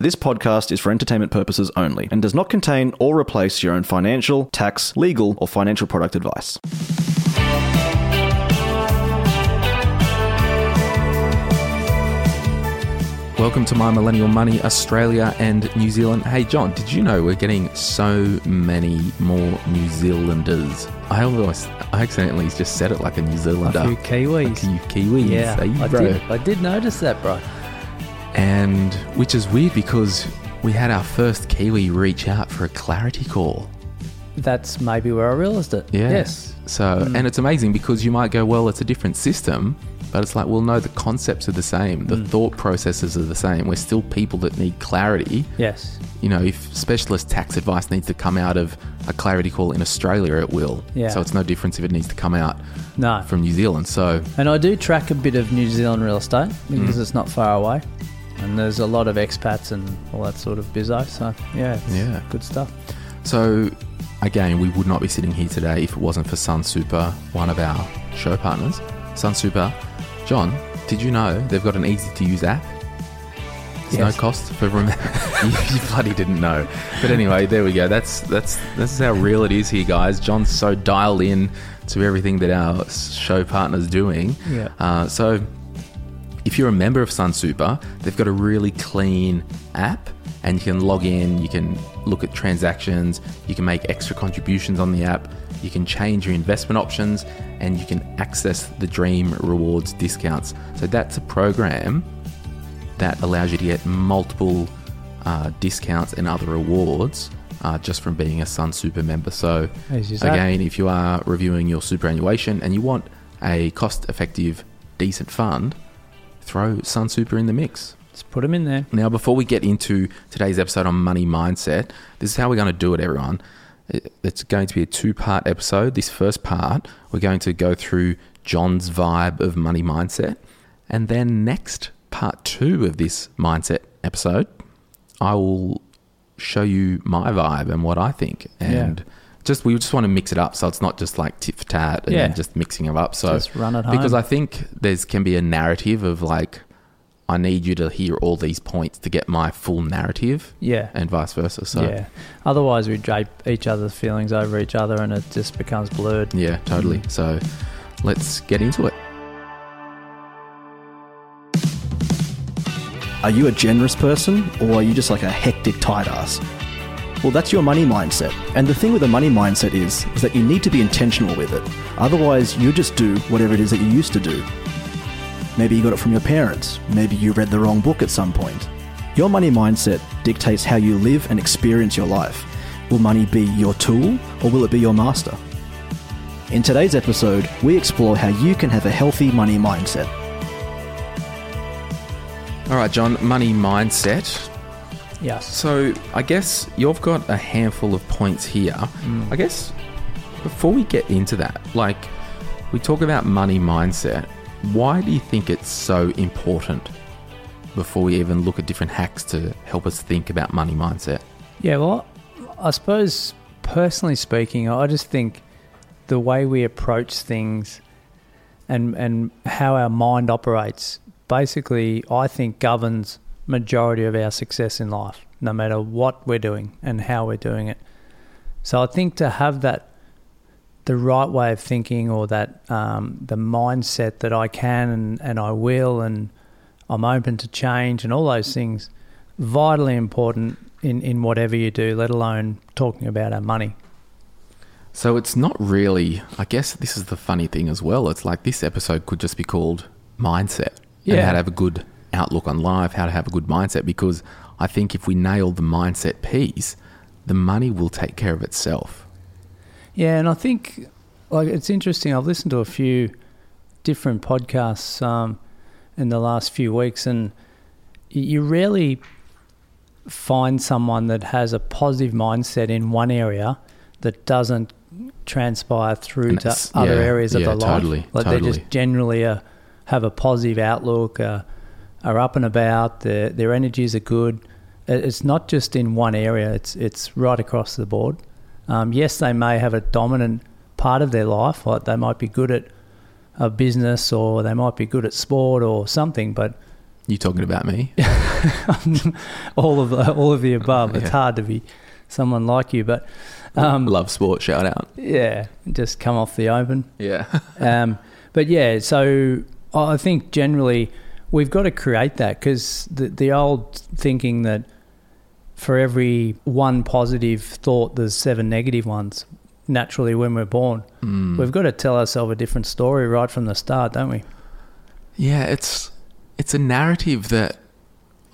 This podcast is for entertainment purposes only and does not contain or replace your own financial, tax, legal, or financial product advice. Welcome to My Millennial Money, Australia and New Zealand. Hey, John, did you know we're getting so many more New Zealanders? I accidentally just said it like a New Zealander. A few Kiwis. A few Kiwis. Yeah, I did notice that, bro. And which is weird because we had our first Kiwi reach out for a clarity call. That's maybe where I realised it. Yeah. Yes. So, and it's amazing because you might go, well, it's a different system. But it's like, well, no, the concepts are the same. The thought processes are the same. We're still people that need clarity. Yes. You know, if specialist tax advice needs to come out of a clarity call in Australia, it will. Yeah. So, it's no difference if it needs to come out from New Zealand. So, and I do track a bit of New Zealand real estate because it's not far away. And there's a lot of expats and all that sort of bizzo. So, yeah, good stuff. So, again, we would not be sitting here today if it wasn't for SunSuper, one of our show partners. SunSuper. John, did you know they've got an easy-to-use app? There's no cost for remember. You bloody didn't know. But anyway, there we go. This is how real it is here, guys. John's so dialed in to everything that our show partner's doing. Yeah. So, if you're a member of SunSuper, they've got a really clean app, and you can log in, you can look at transactions, you can make extra contributions on the app, you can change your investment options, and you can access the Dream Rewards discounts. So that's a program that allows you to get multiple discounts and other rewards just from being a SunSuper member. So again, if you are reviewing your superannuation and you want a cost-effective, decent fund, throw SunSuper in the mix. Just put them in there. Now, before we get into today's episode on money mindset, this is how we're going to do it, everyone. It's going to be a two-part episode. This first part, we're going to go through John's vibe of money mindset. And then next, part two of this mindset episode, I will show you my vibe and what I think. And we just want to mix it up so it's not just like tit for tat and then just mixing them up. So just run it home. Because I think there can be a narrative of like, I need you to hear all these points to get my full narrative and vice versa. So otherwise we drape each other's feelings over each other and it just becomes blurred. Yeah, totally. So let's get into it. Are you a generous person or are you just like a hectic tight ass? Well, that's your money mindset. And the thing with a money mindset is that you need to be intentional with it. Otherwise, you just do whatever it is that you used to do. Maybe you got it from your parents. Maybe you read the wrong book at some point. Your money mindset dictates how you live and experience your life. Will money be your tool or will it be your master? In today's episode, we explore how you can have a healthy money mindset. All right, John, money mindset. Yes. So I guess you've got a handful of points here. I guess before we get into that, like we talk about money mindset. Why do you think it's so important before we even look at different hacks to help us think about money mindset? Yeah, well, I suppose personally speaking, I just think the way we approach things and how our mind operates basically, I think, governs majority of our success in life, no matter what we're doing and how we're doing it. So I think to have that the right way of thinking or that the mindset that I can and I will and I'm open to change and all those things, vitally important in whatever you do, let alone talking about our money. So it's not really, I guess this is the funny thing as well. It's like this episode could just be called mindset and how to have a good outlook on life, how to have a good mindset, because I think if we nail the mindset piece, the money will take care of itself. Yeah, and I think like it's interesting. I've listened to a few different podcasts in the last few weeks, and you really find someone that has a positive mindset in one area that doesn't transpire through to other areas of their life. Totally. They just generally have a positive outlook, are up and about, their energies are good. It's not just in one area, it's right across the board. Yes, they may have a dominant part of their life, like they might be good at a business or they might be good at sport or something, but... You talking about me? all of the above. Yeah. It's hard to be someone like you, but... love sport, shout out. Yeah, just come off the open. Yeah. But yeah, so I think generally we've got to create that, because the old thinking that for every one positive thought there's seven negative ones naturally when we're born. Mm. We've got to tell ourselves a different story right from the start, don't we? Yeah, it's a narrative that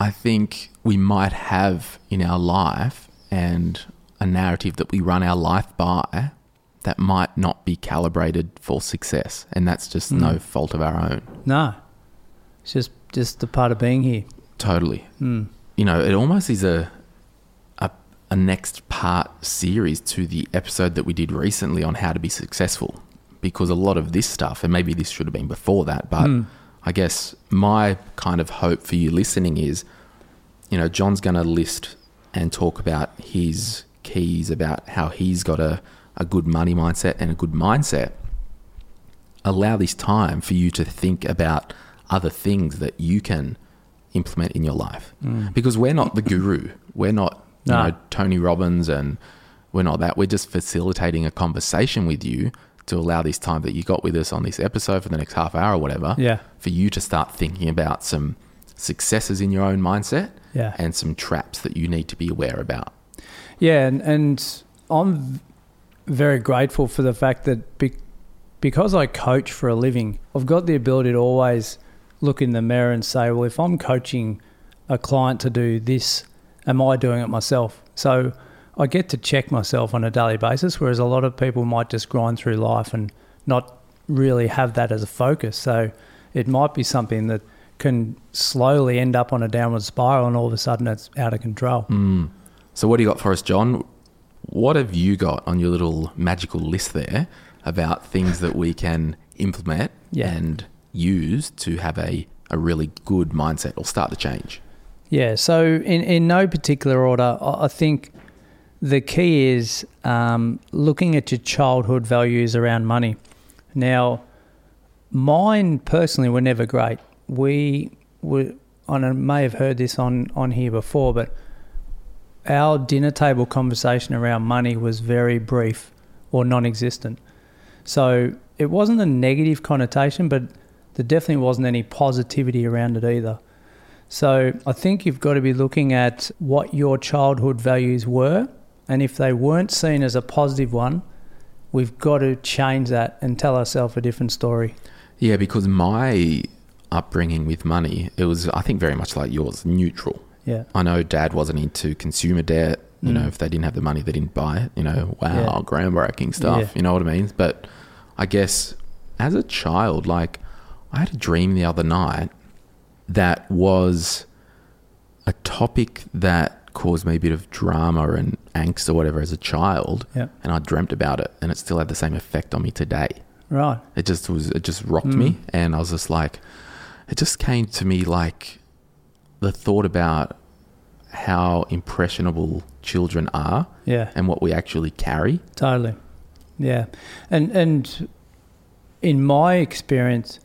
I think we might have in our life, and a narrative that we run our life by that might not be calibrated for success, and that's just no fault of our own. No. It's just the part of being here. Totally. Mm. You know, it almost is a next part series to the episode that we did recently on how to be successful, because a lot of this stuff, and maybe this should have been before that, but I guess my kind of hope for you listening is, you know, John's going to list and talk about his keys about how he's got a good money mindset and a good mindset. Allow this time for you to think about other things that you can implement in your life, because we're not the guru. We're not... you know, Tony Robbins, and we're not that. We're just facilitating a conversation with you to allow this time that you got with us on this episode for the next half hour or whatever, for you to start thinking about some successes in your own mindset and some traps that you need to be aware about. Yeah, and I'm very grateful for the fact that because I coach for a living, I've got the ability to always look in the mirror and say, well, if I'm coaching a client to do this, am I doing it myself? So I get to check myself on a daily basis, whereas a lot of people might just grind through life and not really have that as a focus. So it might be something that can slowly end up on a downward spiral, and all of a sudden it's out of control. Mm. So what do you got for us, John? What have you got on your little magical list there about things that we can implement and use to have a really good mindset or start to change? Yeah, so in no particular order, I think the key is looking at your childhood values around money. Now, mine personally were never great. We were, and I may have heard this on here before, but our dinner table conversation around money was very brief or non-existent. So it wasn't a negative connotation, but there definitely wasn't any positivity around it either. So I think you've got to be looking at what your childhood values were, and if they weren't seen as a positive one, we've got to change that and tell ourselves a different story. Yeah, because my upbringing with money, it was, I think, very much like yours, neutral. Yeah. I know Dad wasn't into consumer debt. You know, if they didn't have the money, they didn't buy it. You know, wow, groundbreaking stuff. Yeah. You know what I mean? But I guess as a child, like, I had a dream the other night that was a topic that caused me a bit of drama and angst or whatever as a child, and I dreamt about it, and it still had the same effect on me today. Right. It just rocked me, and I was just like, it just came to me like the thought about how impressionable children are and what we actually carry. Totally. Yeah. And in my experience,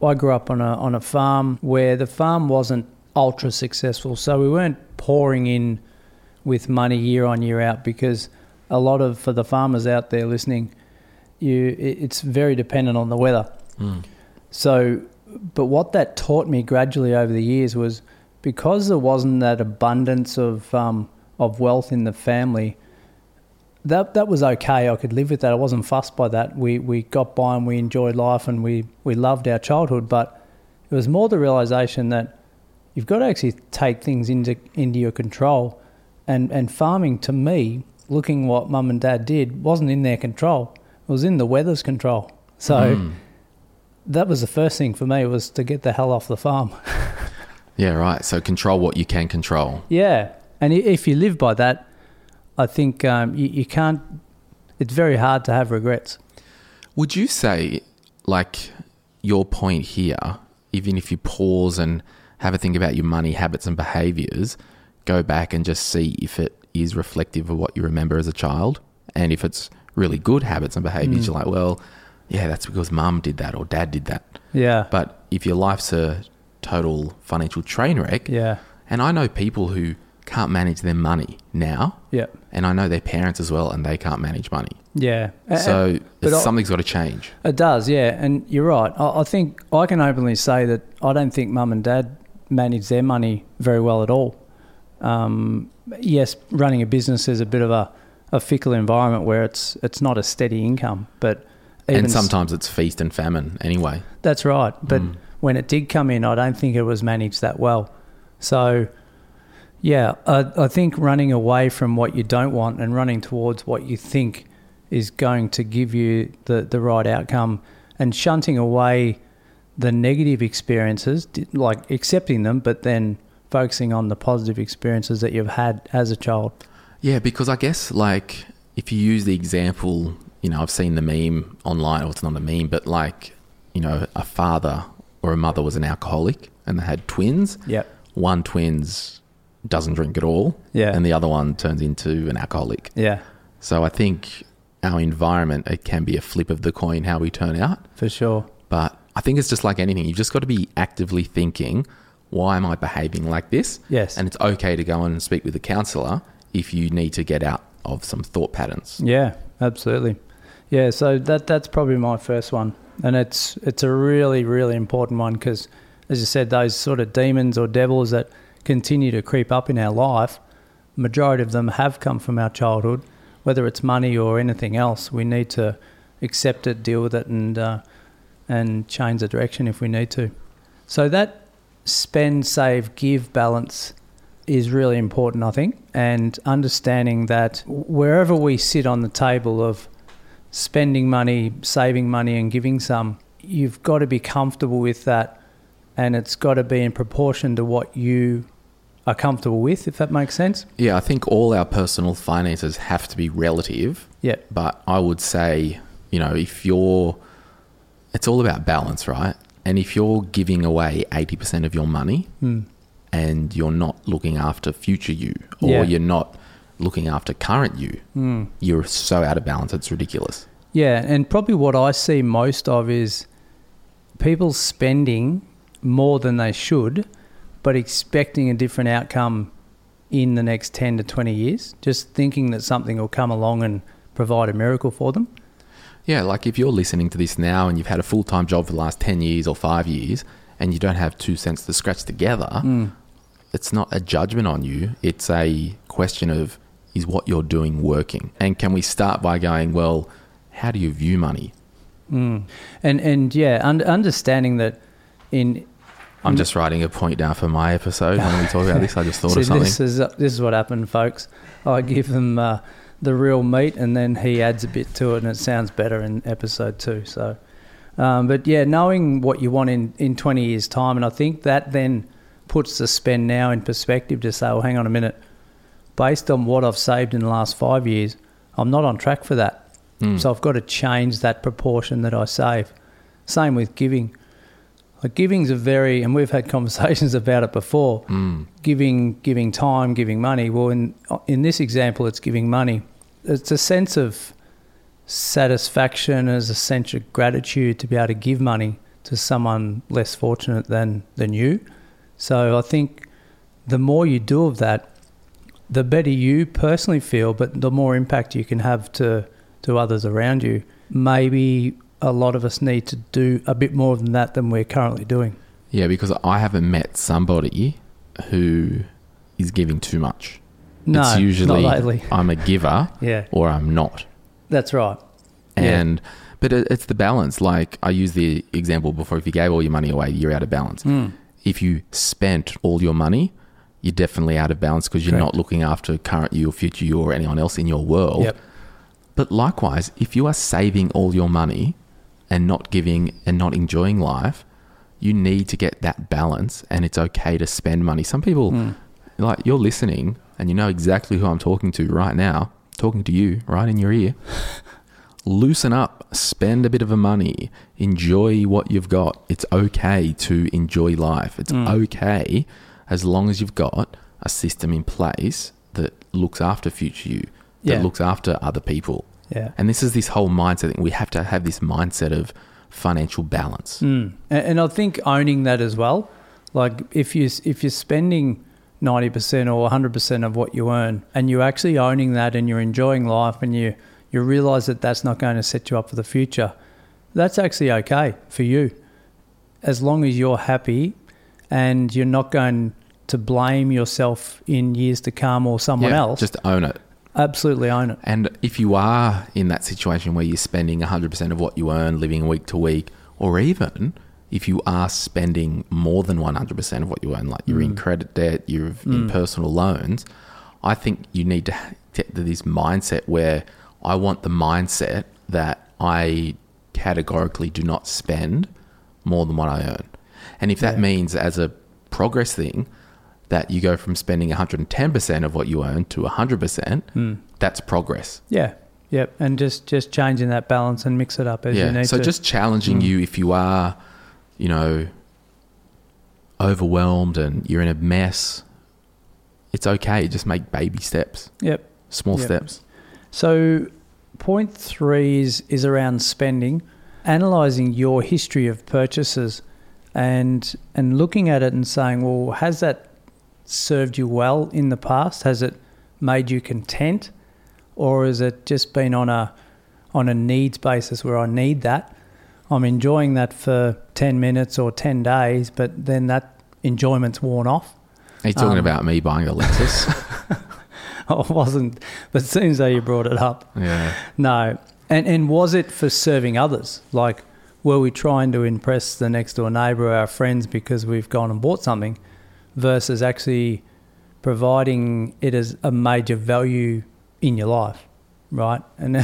I grew up on a farm where the farm wasn't ultra successful, so we weren't pouring in with money year on year out, because a lot of, for the farmers out there listening, it's very dependent on the weather. Mm. So, but what that taught me gradually over the years was, because there wasn't that abundance of wealth in the family, that was okay. I could live with that. I wasn't fussed by that. We got by and we enjoyed life, and we loved our childhood, but it was more the realisation that you've got to actually take things into your control, and farming, to me, looking what Mum and Dad did, wasn't in their control. It was in the weather's control. So that was the first thing for me, was to get the hell off the farm. Yeah, right. So control what you can control. Yeah. And if you live by that, I think you can't, it's very hard to have regrets. Would you say, like, your point here, even if you pause and have a think about your money habits and behaviours, go back and just see if it is reflective of what you remember as a child? And if it's really good habits and behaviours, you're like, well, yeah, that's because mum did that or dad did that. Yeah. But if your life's a total financial train wreck, yeah. And I know people who can't manage their money now. Yeah. And I know their parents as well, and they can't manage money. Yeah. So something's got to change. It does, yeah. And you're right. I think I can openly say that I don't think mum and dad manage their money very well at all. Yes, running a business is a bit of a fickle environment where it's not a steady income, but and sometimes it's feast and famine anyway. That's right. But when it did come in, I don't think it was managed that well. So, yeah, I think running away from what you don't want and running towards what you think is going to give you the right outcome, and shunting away the negative experiences, like accepting them, but then focusing on the positive experiences that you've had as a child. Yeah, because I guess, like, if you use the example, you know, I've seen the meme online, or it's not a meme, but, like, you know, a father or a mother was an alcoholic and they had twins. Yep. One twin's doesn't drink at all. Yeah. And the other one turns into an alcoholic. Yeah. So I think our environment, it can be a flip of the coin how we turn out. For sure. But I think it's just like anything. You've just got to be actively thinking, why am I behaving like this? Yes. And it's okay to go and speak with a counsellor if you need to get out of some thought patterns. Yeah, absolutely. Yeah, so that's probably my first one. And it's a really, really important one because, as you said, those sort of demons or devils that continue to creep up in our life, majority of them have come from our childhood, whether it's money or anything else. We need to accept it, deal with it, and change the direction if we need to. So that spend, save, give balance is really important, I think, and understanding that wherever we sit on the table of spending money, saving money and giving some, you've got to be comfortable with that, and it's got to be in proportion to what you are comfortable with, if that makes sense. Yeah, I think all our personal finances have to be relative. Yeah. But I would say, you know, if you're... It's all about balance, right? And if you're giving away 80% of your money and you're not looking after future you, or you're not looking after current you, you're so out of balance, it's ridiculous. Yeah, and probably what I see most of is people spending more than they should, but expecting a different outcome in the next 10 to 20 years, just thinking that something will come along and provide a miracle for them. Yeah, like if you're listening to this now and you've had a full-time job for the last 10 years or 5 years and you don't have 2 cents to scratch together, it's not a judgment on you. It's a question of, is what you're doing working? And can we start by going, well, how do you view money? And yeah, understanding that in... I'm just writing a point down for my episode when we talk about this. I just thought of something. This is what happened, folks. I give them... the real meat, and then he adds a bit to it, and it sounds better in episode 2. So, but yeah, knowing what you want in 20 years' time, and I think that then puts the spend now in perspective to say, well, hang on a minute, based on what I've saved in the last 5 years, I'm not on track for that. So I've got to change that proportion that I save. Same with giving. Like giving's a very, and we've had conversations about it before, giving time, giving money. Well, in this example, it's giving money. It's a sense of satisfaction, as a sense of gratitude to be able to give money to someone less fortunate than you. So I think the more you do of that, the better you personally feel, but the more impact you can have to others around you. Maybe... a lot of us need to do a bit more than that than we're currently doing. Yeah, because I haven't met somebody who is giving too much. No, it's usually not lately. I'm a giver or I'm not. That's right. And but it's the balance. Like I used the example before, if you gave all your money away, you're out of balance. If you spent all your money, you're definitely out of balance because you're not looking after current you or future you or anyone else in your world. Yep. But likewise, if you are saving all your money and not giving and not enjoying life, you need to get that balance, and it's okay to spend money. Some people, like, you're listening and you know exactly who I'm talking to right now, talking to you right in your ear. Loosen up, spend a bit of money, enjoy what you've got. It's okay to enjoy life. It's okay as long as you've got a system in place that looks after future you, that looks after other people. Yeah. And this is this whole mindset thing. We have to have this mindset of financial balance. And I think owning that as well. Like if you're spending 90% or 100% of what you earn, and you're actually owning that and you're enjoying life, and you realise that that's not going to set you up for the future, that's actually okay for you. As long as you're happy and you're not going to blame yourself in years to come or someone else. Just own it. Absolutely own it. And if you are in that situation where you're spending 100% of what you earn, living week to week, or even if you are spending more than 100% of what you earn, like you're in credit debt, you're in personal loans, I think you need to get to this mindset where I want the mindset that I categorically do not spend more than what I earn. And if that means, as a progress thing, that you go from spending 110% of what you earn to 100%, that's progress. Yeah. Yep. And just changing that balance and mix it up as you need to. So just challenging you if you are, you know, overwhelmed and you're in a mess, it's okay. Just make baby steps. Yep. Small steps. So point 3 is around spending, analysing your history of purchases and looking at it and saying, well, has that served you well in the past? Has it made you content? Or has it just been on a needs basis where I need that? I'm enjoying that for 10 minutes or 10 days, but then that enjoyment's worn off. Are you talking about me buying a Lexus? I wasn't, but it seems though you brought it up. Yeah. No. And was it for serving others? Like, were we trying to impress the next door neighbour or our friends because we've gone and bought something, versus actually providing it as a major value in your life, right? And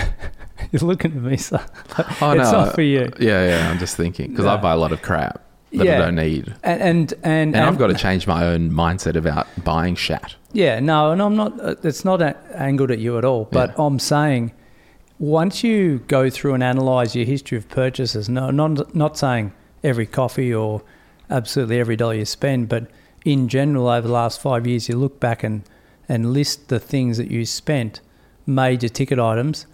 you're looking at me, so like, oh, it's not for you. Yeah, I'm just thinking because I buy a lot of crap that I don't need. And I've got to change my own mindset about buying shat. Yeah, no, and I'm not, it's not angled at you at all, but I'm saying once you go through and analyse your history of purchases, not saying every coffee or absolutely every dollar you spend, but in general over the last 5 years, you look back and list the things that you spent, major ticket items.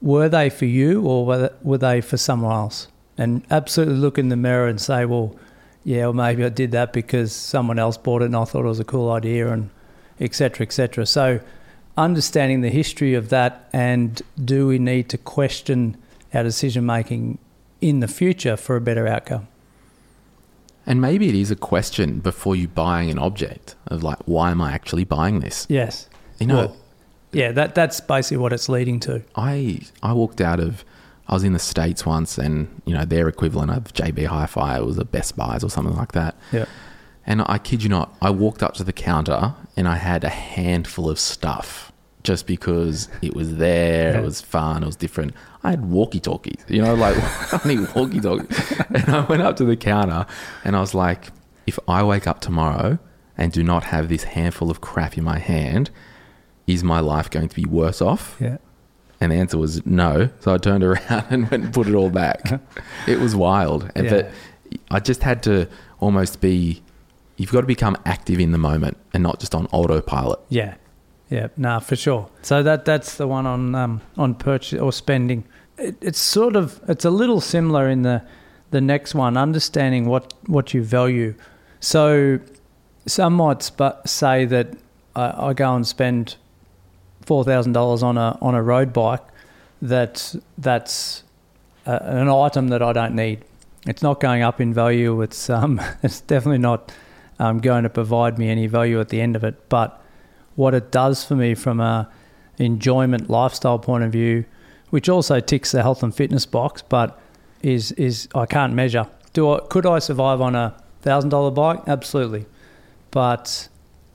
Were they for you or were they for someone else? And absolutely look in the mirror and say, well, yeah, well, maybe I did that because someone else bought it and I thought it was a cool idea, and et cetera, et cetera. So understanding the history of that, and do we need to question our decision-making in the future for a better outcome? And maybe it is a question before you buying an object of like, why am I actually buying this? Yes. You know, well, yeah, that's basically what it's leading to. I walked out of... I was in the States once, and, you know, their equivalent of JB Hi-Fi, it was a Best Buys or something like that. Yeah. And I kid you not, I walked up to the counter and I had a handful of stuff just because it was there, it was fun, it was different. I had walkie-talkies, you know, like only walkie-talkies. And I went up to the counter and I was like, if I wake up tomorrow and do not have this handful of crap in my hand, is my life going to be worse off? Yeah. And the answer was no. So I turned around and went and put it all back. It was wild. Yeah. But I just had to almost be, you've got to become active in the moment and not just on autopilot. Yeah. Yeah. Nah, for sure. So that's the one on purchase or spending. It's sort of, it's a little similar in the next one, understanding what you value. So some might say that I go and spend $4,000 on a road bike, that's an item that I don't need. It's not going up in value. It's definitely not going to provide me any value at the end of it. But what it does for me from a enjoyment lifestyle point of view, which also ticks the health and fitness box, but is I can't measure. Could I survive on a $1,000 bike? Absolutely, but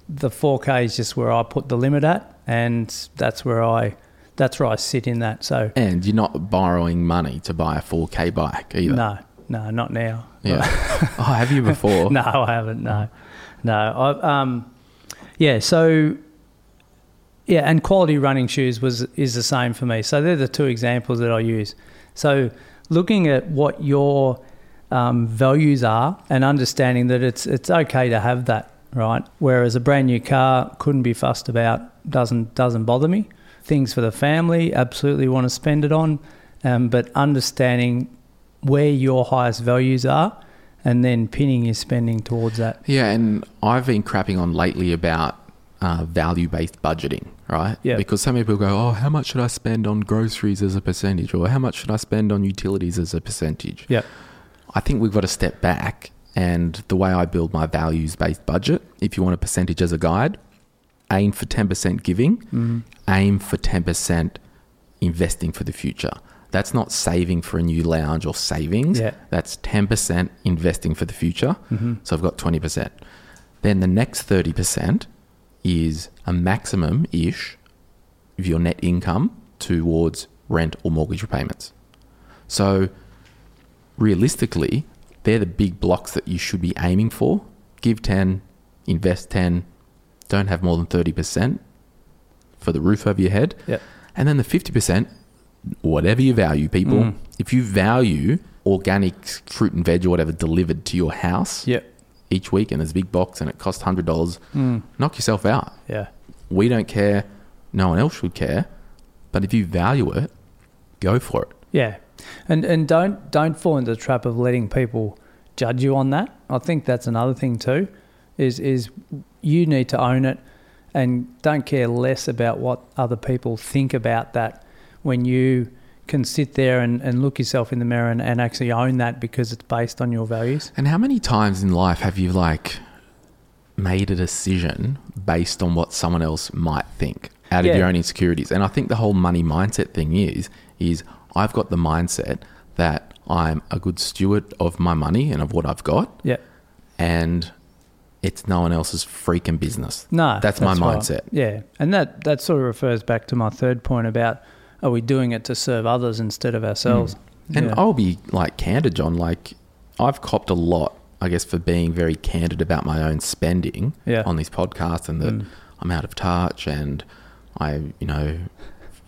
the 4K is just where I put the limit at. And that's where I sit in that. So, and you're not borrowing money to buy a 4K bike either. No, No, not now. Yeah. Oh, have you before? No, I haven't. No. Yeah. So, yeah, and quality running shoes is the same for me. So they're the two examples that I use. So looking at what your values are and understanding that it's okay to have that, right? Whereas a brand new car, couldn't be fussed about, doesn't bother me. Things for the family, absolutely want to spend it on, but understanding where your highest values are and then pinning your spending towards that. Yeah, and I've been crapping on lately about value-based budgeting, right? Yeah. Because so many people go, oh, how much should I spend on groceries as a percentage, or how much should I spend on utilities as a percentage? Yeah. I think we've got to step back, and the way I build my values-based budget, if you want a percentage as a guide, aim for 10% giving, aim for 10% investing for the future. That's not saving for a new lounge or savings. Yeah. That's 10% investing for the future. Mm-hmm. So I've got 20%. Then the next 30% is a maximum-ish of your net income towards rent or mortgage repayments. So realistically, they're the big blocks that you should be aiming for. Give 10, invest 10, don't have more than 30% for the roof over your head. Yep. And then the 50%, whatever you value, people. If you value organic fruit and veg or whatever delivered to your house each week, and there's a big box and it costs $100, knock yourself out. Yeah. We don't care. No one else should care. But if you value it, go for it. Yeah. And don't fall into the trap of letting people judge you on that. I think that's another thing too, is you need to own it and don't care less about what other people think about that. When you can sit there and look yourself in the mirror and actually own that, because it's based on your values. And how many times in life have you made a decision based on what someone else might think out of your own insecurities? And I think the whole money mindset thing is I've got the mindset that I'm a good steward of my money and of what I've got. Yeah. And it's no one else's freaking business. No. That's my mindset. Right. Yeah. And that sort of refers back to my third point about, are we doing it to serve others instead of ourselves? And I'll be candid, John. I've copped a lot, I guess, for being very candid about my own spending on this podcast, and that I'm out of touch, and I,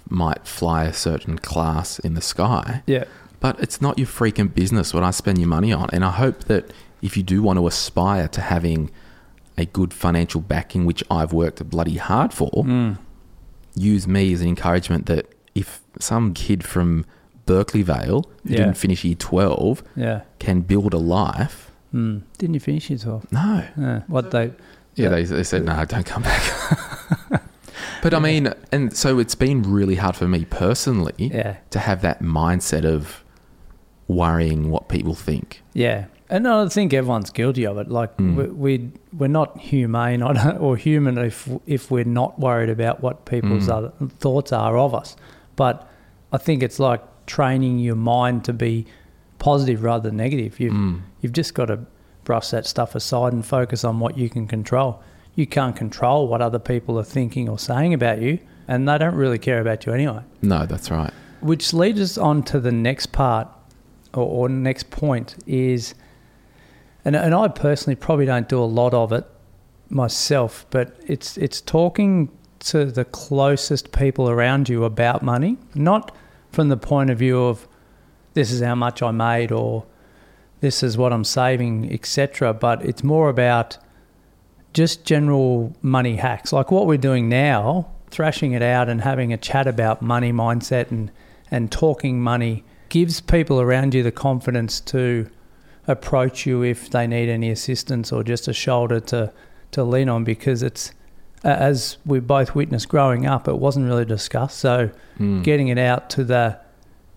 might fly a certain class in the sky. Yeah. But it's not your freaking business what I spend your money on. And I hope that if you do want to aspire to having a good financial backing, which I've worked bloody hard for, use me as an encouragement that if some kid from Berkeley Vale who didn't finish year 12 can build a life. Didn't you finish year 12? No. They said, no, don't come back. But I mean, and so it's been really hard for me personally to have that mindset of worrying what people think. Yeah. And I think everyone's guilty of it. We're not humane or human if we're not worried about what people's other thoughts are of us. But I think it's like training your mind to be positive rather than negative. You've just got to brush that stuff aside and focus on what you can control. You can't control what other people are thinking or saying about you, and they don't really care about you anyway. No, that's right. Which leads us on to the next part or next point is, and I personally probably don't do a lot of it myself, but it's talking to the closest people around you about money, not from the point of view of this is how much I made or this is what I'm saving, etc. But it's more about just general money hacks, like what we're doing now, thrashing it out and having a chat about money mindset and talking money gives people around you the confidence to approach you if they need any assistance or just a shoulder to lean on, because it's, as we both witnessed growing up, it wasn't really discussed. So getting it out to the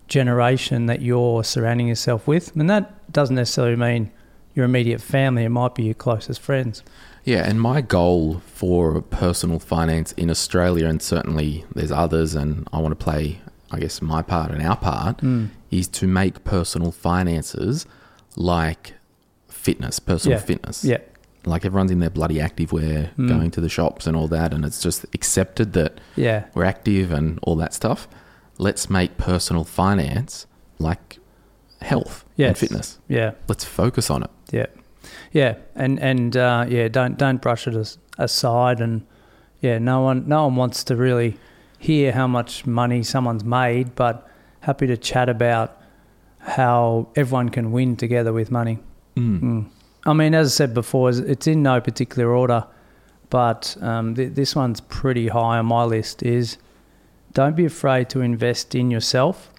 generation that you're surrounding yourself with, and that doesn't necessarily mean your immediate family, it might be your closest friends. Yeah, and my goal for personal finance in Australia, and certainly there's others, and I want to play, I guess, my part and our part, is to make personal finances like fitness, personal fitness. Yeah. Like everyone's in their bloody activewear, going to the shops and all that, and it's just accepted that we're active and all that stuff. Let's make personal finance like health and fitness. Yeah. Let's focus on it. Yeah. Yeah. And don't brush it aside. And yeah, no one wants to really hear how much money someone's made, but happy to chat about how everyone can win together with money. Mm. Mm. I mean, as I said before, it's in no particular order, but this one's pretty high on my list is don't be afraid to invest in yourself,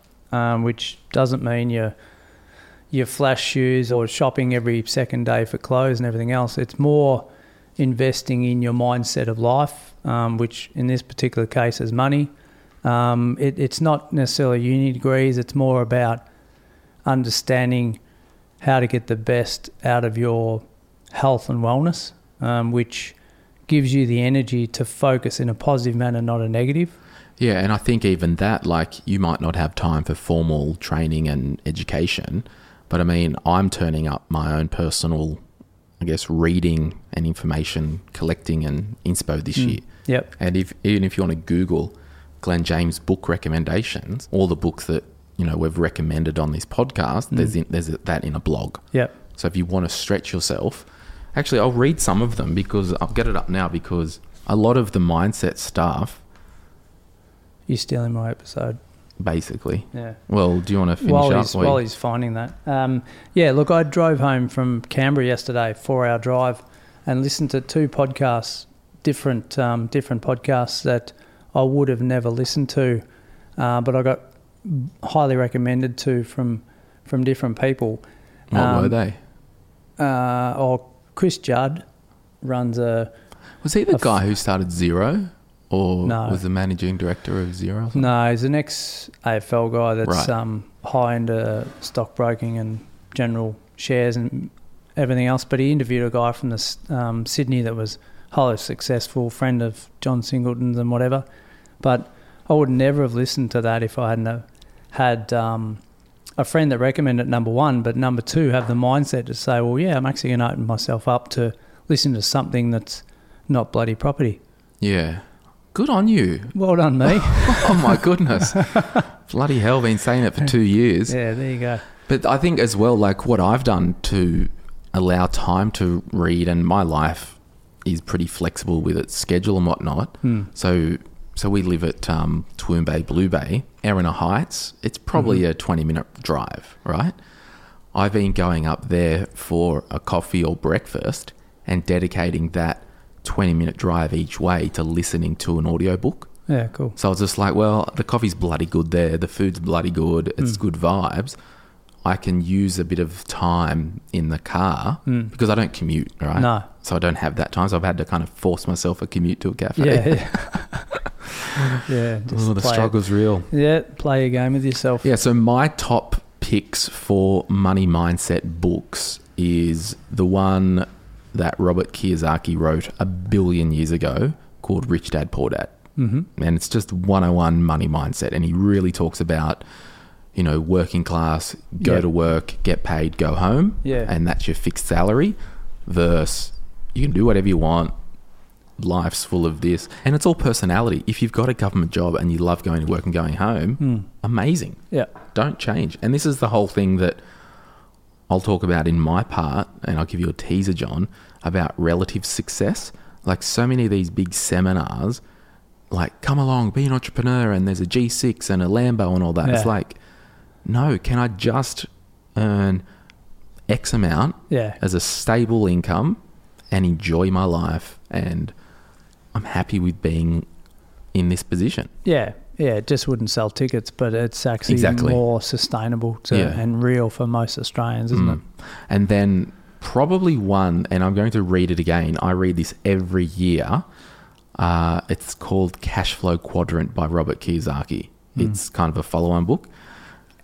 which doesn't mean your flash shoes or shopping every second day for clothes and everything else. It's more investing in your mindset of life, which in this particular case is money. It's not necessarily uni degrees. It's more about understanding how to get the best out of your health and wellness, which gives you the energy to focus in a positive manner, not a negative. Yeah, and I think even that, like, you might not have time for formal training and education, but I mean, I'm turning up my own personal, I guess, reading and information collecting and inspo this year. Yep. And even if you want to Google Glenn James book recommendations, all the books that, you know, we've recommended on this podcast, there's that in a blog. Yep. So if you want to stretch yourself, actually, I'll read some of them because I'll get it up now, because a lot of the mindset stuff. You're stealing my episode. Basically. Yeah. Well, do you want to finish while he's finding that? Look, I drove home from Canberra yesterday, 4-hour drive, and listened to 2 podcasts, different podcasts that I would have never listened to, but I got highly recommended to from different people. What were they? Chris Judd runs a... Was he the guy who started Zero? Or was the managing director of Zero? No, he's an ex-AFL guy that's high into stockbroking and general shares and everything else. But he interviewed a guy from the Sydney that was highly successful, friend of John Singleton's and whatever. But I would never have listened to that if I hadn't had a friend that recommended it, number one. But number two, have the mindset to say, well, yeah, I'm actually going to open myself up to listen to something that's not bloody property. Yeah. Good on you. Well done, me. Oh, my goodness. Bloody hell, been saying it for 2 years. Yeah, there you go. But I think as well, like, what I've done to allow time to read, and my life is pretty flexible with its schedule and whatnot. Mm. So we live at Twoomba Bay, Blue Bay, Erina Heights. It's probably a 20-minute drive, right? I've been going up there for a coffee or breakfast and dedicating that 20-minute drive each way to listening to an audiobook. Yeah, cool. So I was just like, well, the coffee's bloody good there. The food's bloody good. It's good vibes. I can use a bit of time in the car because I don't commute, right? No. So I don't have that time. So I've had to kind of force myself a commute to a cafe. Yeah. Yeah. The struggle's real. Yeah. Play a game with yourself. Yeah. So my top picks for money mindset books is the one that Robert Kiyosaki wrote 1 billion years ago called Rich Dad, Poor Dad. Mm-hmm. And it's just 101 money mindset. And he really talks about, you know, working class, go to work, get paid, go home. Yeah. And that's your fixed salary versus you can do whatever you want. Life's full of this. And it's all personality. If you've got a government job and you love going to work and going home, amazing. Yeah. Don't change. And this is the whole thing that I'll talk about in my part, and I'll give you a teaser, John, about relative success. Like, so many of these big seminars, like, come along, be an entrepreneur, and there's a G6 and a Lambo and all that. Yeah. It's like, no, can I just earn X amount as a stable income and enjoy my life? And I'm happy with being in this position. Yeah. Yeah, it just wouldn't sell tickets, but it's actually more sustainable and real for most Australians, isn't it? And then probably one, and I'm going to read it again. I read this every year. It's called Cashflow Quadrant by Robert Kiyosaki. It's kind of a follow-on book.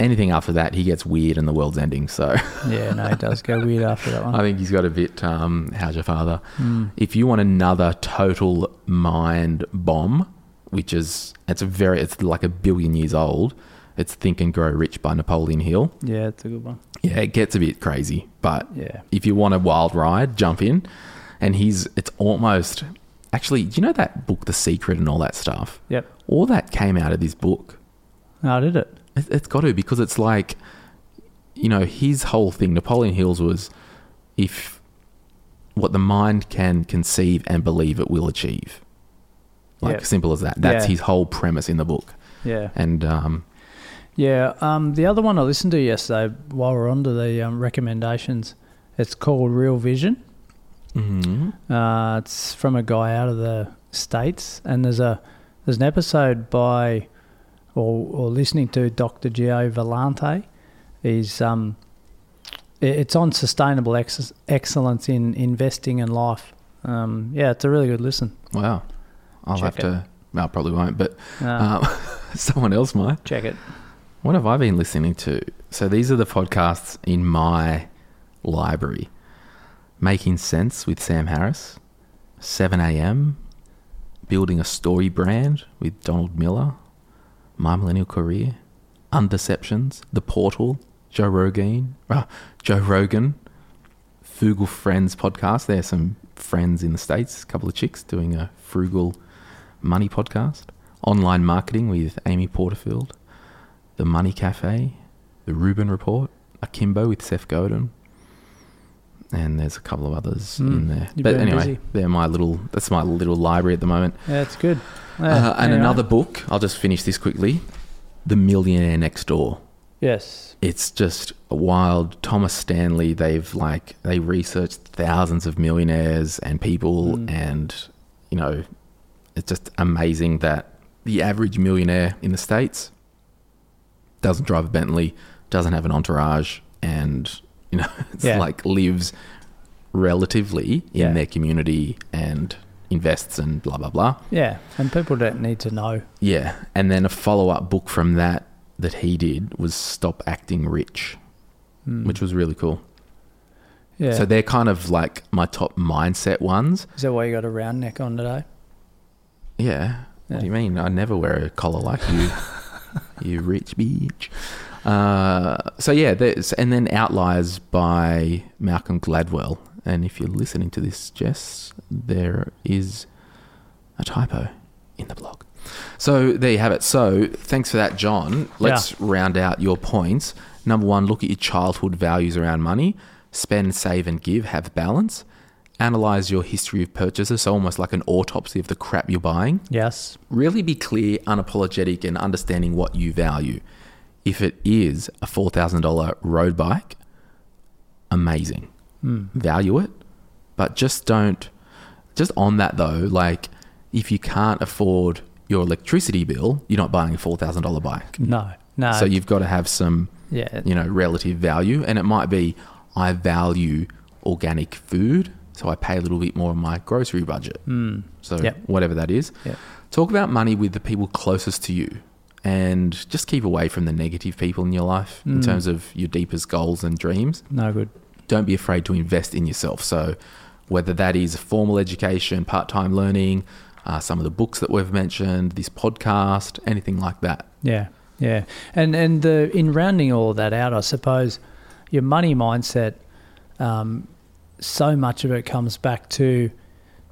Anything after that, he gets weird and the world's ending. So yeah, no, it does go weird after that one. I think he's got a bit, how's your father? If you want another total mind bomb, which is, it's like 1 billion years old. It's Think and Grow Rich by Napoleon Hill. Yeah, it's a good one. Yeah, it gets a bit crazy, but if you want a wild ride, jump in. And it's almost, actually, do you know that book, The Secret and all that stuff? Yep. All that came out of this book. Oh, did it? It's got to, because it's like, you know, his whole thing, Napoleon Hill's, was if what the mind can conceive and believe it will achieve. Like, simple as that. That's his whole premise in the book. Yeah. And, the other one I listened to yesterday, while we're on to the recommendations, it's called Real Vision. Mm-hmm. It's from a guy out of the States, and there's an episode by or listening to Dr. Gio Vellante. He's it's on sustainable excellence in investing and life. It's a really good listen. Wow. I probably won't, but someone else might. Check it. What have I been listening to? So these are the podcasts in my library. Making Sense with Sam Harris, 7am, Building a Story Brand with Donald Miller, My Millennial Career, Undeceptions, The Portal, Joe Rogan, Frugal Friends podcast. There's some friends in the States, a couple of chicks doing a frugal money podcast. Online Marketing with Amy Porterfield, The Money Cafe, The Reuben Report, Akimbo with Seth Godin, and there's a couple of others in there. But anyway, busy. That's my little library at the moment. Yeah, it's good. Another book, I'll just finish this quickly, The Millionaire Next Door. Yes. It's just a wild. Thomas Stanley, they researched thousands of millionaires and people, and, you know, it's just amazing that the average millionaire in the States doesn't drive a Bentley, doesn't have an entourage, and... you know, it's like lives relatively in their community and invests and blah, blah, blah. Yeah. And people don't need to know. Yeah. And then a follow-up book from that he did was Stop Acting Rich, which was really cool. Yeah. So they're kind of like my top mindset ones. Is that why you got a round neck on today? Yeah. What do you mean? I never wear a collar like you, you rich bitch. And then Outliers by Malcolm Gladwell. And if you're listening to this, Jess, there is a typo in the blog. So there you have it. So thanks for that, John. Let's round out your points. Number one, look at your childhood values around money. Spend, save and give. Have balance. Analyze your history of purchases, so almost like an autopsy of the crap you're buying. Yes. Really be clear, unapologetic, and understanding what you value. If it is a $4,000 road bike, amazing. Value it. But just on that though, like if you can't afford your electricity bill, you're not buying a $4,000 bike. No. So you've got to have some, relative value. And it might be, I value organic food, so I pay a little bit more on my grocery budget. So whatever that is. Yep. Talk about money with the people closest to you. And just keep away from the negative people in your life in terms of your deepest goals and dreams. No good. Don't be afraid to invest in yourself. So whether that is formal education, part-time learning, some of the books that we've mentioned, this podcast, anything like that. Yeah, yeah. And in rounding all of that out, I suppose your money mindset, so much of it comes back to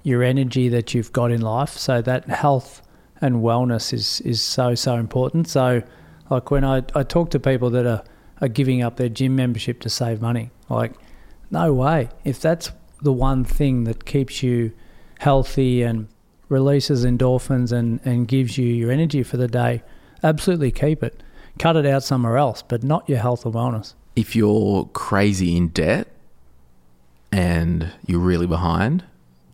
your energy that you've got in life. So that health and wellness is so important. So like when I talk to people that are giving up their gym membership to save money, like no way. If that's the one thing that keeps you healthy and releases endorphins and gives you your energy for the day, absolutely keep it. Cut it out somewhere else, but not your health and wellness. If you're crazy in debt and you're really behind,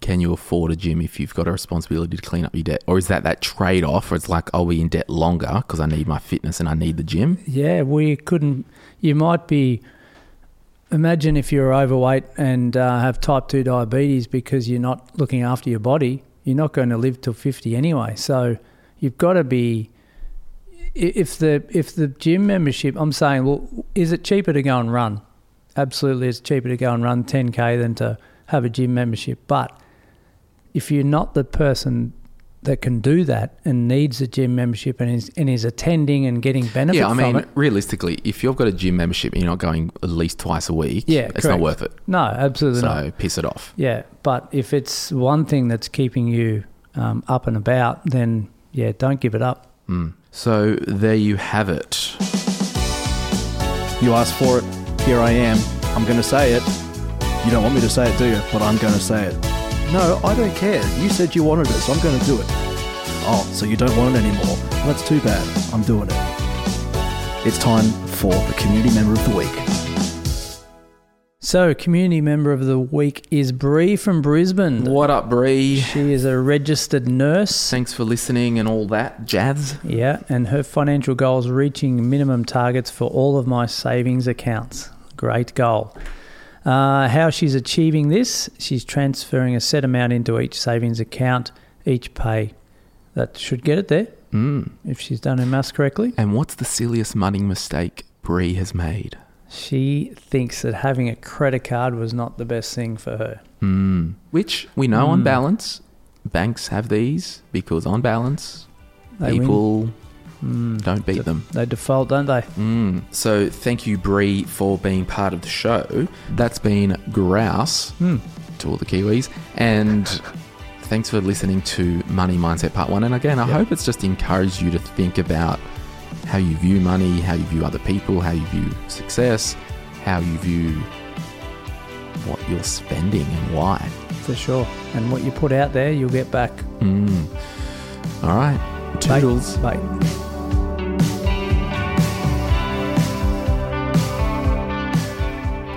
can you afford a gym if you've got a responsibility to clean up your debt? Or is that trade-off where it's like, I'll be in debt longer because I need my fitness and I need the gym? Yeah, you might be, imagine if you're overweight and have type 2 diabetes because you're not looking after your body, you're not going to live till 50 anyway. So you've got to be, if the gym membership, I'm saying, well, is it cheaper to go and run? Absolutely, it's cheaper to go and run 10K than to have a gym membership. But if you're not the person that can do that and needs a gym membership and is attending and getting benefit from it. Yeah, I mean, realistically, if you've got a gym membership and you're not going at least twice a week, it's not worth it. No, absolutely not. So, piss it off. Yeah, but if it's one thing that's keeping you up and about, then, don't give it up. So, there you have it. You asked for it. Here I am. I'm going to say it. You don't want me to say it, do you? But I'm going to say it. No, I don't care. You said you wanted it, so I'm going to do it. Oh, so you don't want it anymore. Well, that's too bad. I'm doing it. It's time for the Community Member of the Week. So, Community Member of the Week is Bree from Brisbane. What up, Bree? She is a registered nurse. Thanks for listening and all that jazz. Yeah, and her financial goal is reaching minimum targets for all of my savings accounts. Great goal. How she's achieving this, she's transferring a set amount into each savings account, each pay. That should get it there, if she's done her maths correctly. And what's the silliest money mistake Bree has made? She thinks that having a credit card was not the best thing for her. Which we know on balance, banks have these because on balance, they people don't beat them. They default, don't they? So thank you, Bree, for being part of the show. That's been grouse to all the Kiwis. And thanks for listening to Money Mindset Part 1. And again, I hope it's just encouraged you to think about how you view money, how you view other people, how you view success, how you view what you're spending and why. For sure. And what you put out there, you'll get back. All right. Toodles. Bye. Bye.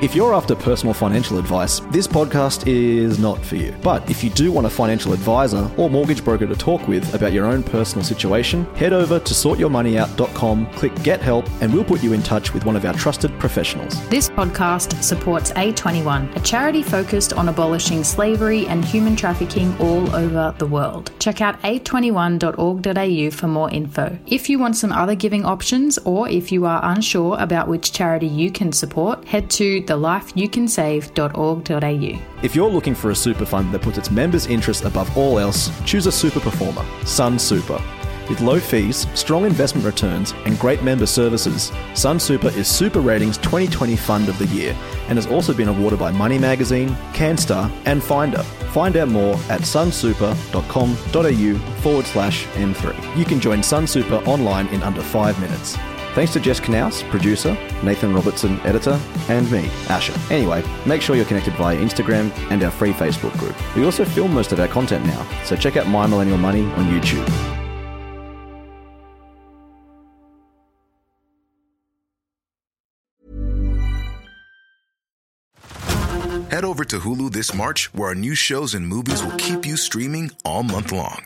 If you're after personal financial advice, this podcast is not for you. But if you do want a financial advisor or mortgage broker to talk with about your own personal situation, head over to sortyourmoneyout.com, click Get Help, and we'll put you in touch with one of our trusted professionals. This podcast supports A21, a charity focused on abolishing slavery and human trafficking all over the world. Check out a21.org.au for more info. If you want some other giving options, or if you are unsure about which charity you can support, head to thelifeyoucansave.org.au. If you're looking for a super fund that puts its members' interests above all else, choose a super performer, SunSuper. With low fees, strong investment returns, and great member services, SunSuper is Super Ratings 2020 Fund of the Year and has also been awarded by Money Magazine, Canstar, and Finder. Find out more at sunsuper.com.au/M3. You can join SunSuper online in under 5 minutes. Thanks to Jess Knaus, producer, Nathan Robertson, editor, and me, Asher. Anyway, make sure you're connected via Instagram and our free Facebook group. We also film most of our content now, so check out My Millennial Money on YouTube. Head over to Hulu this March, where our new shows and movies will keep you streaming all month long.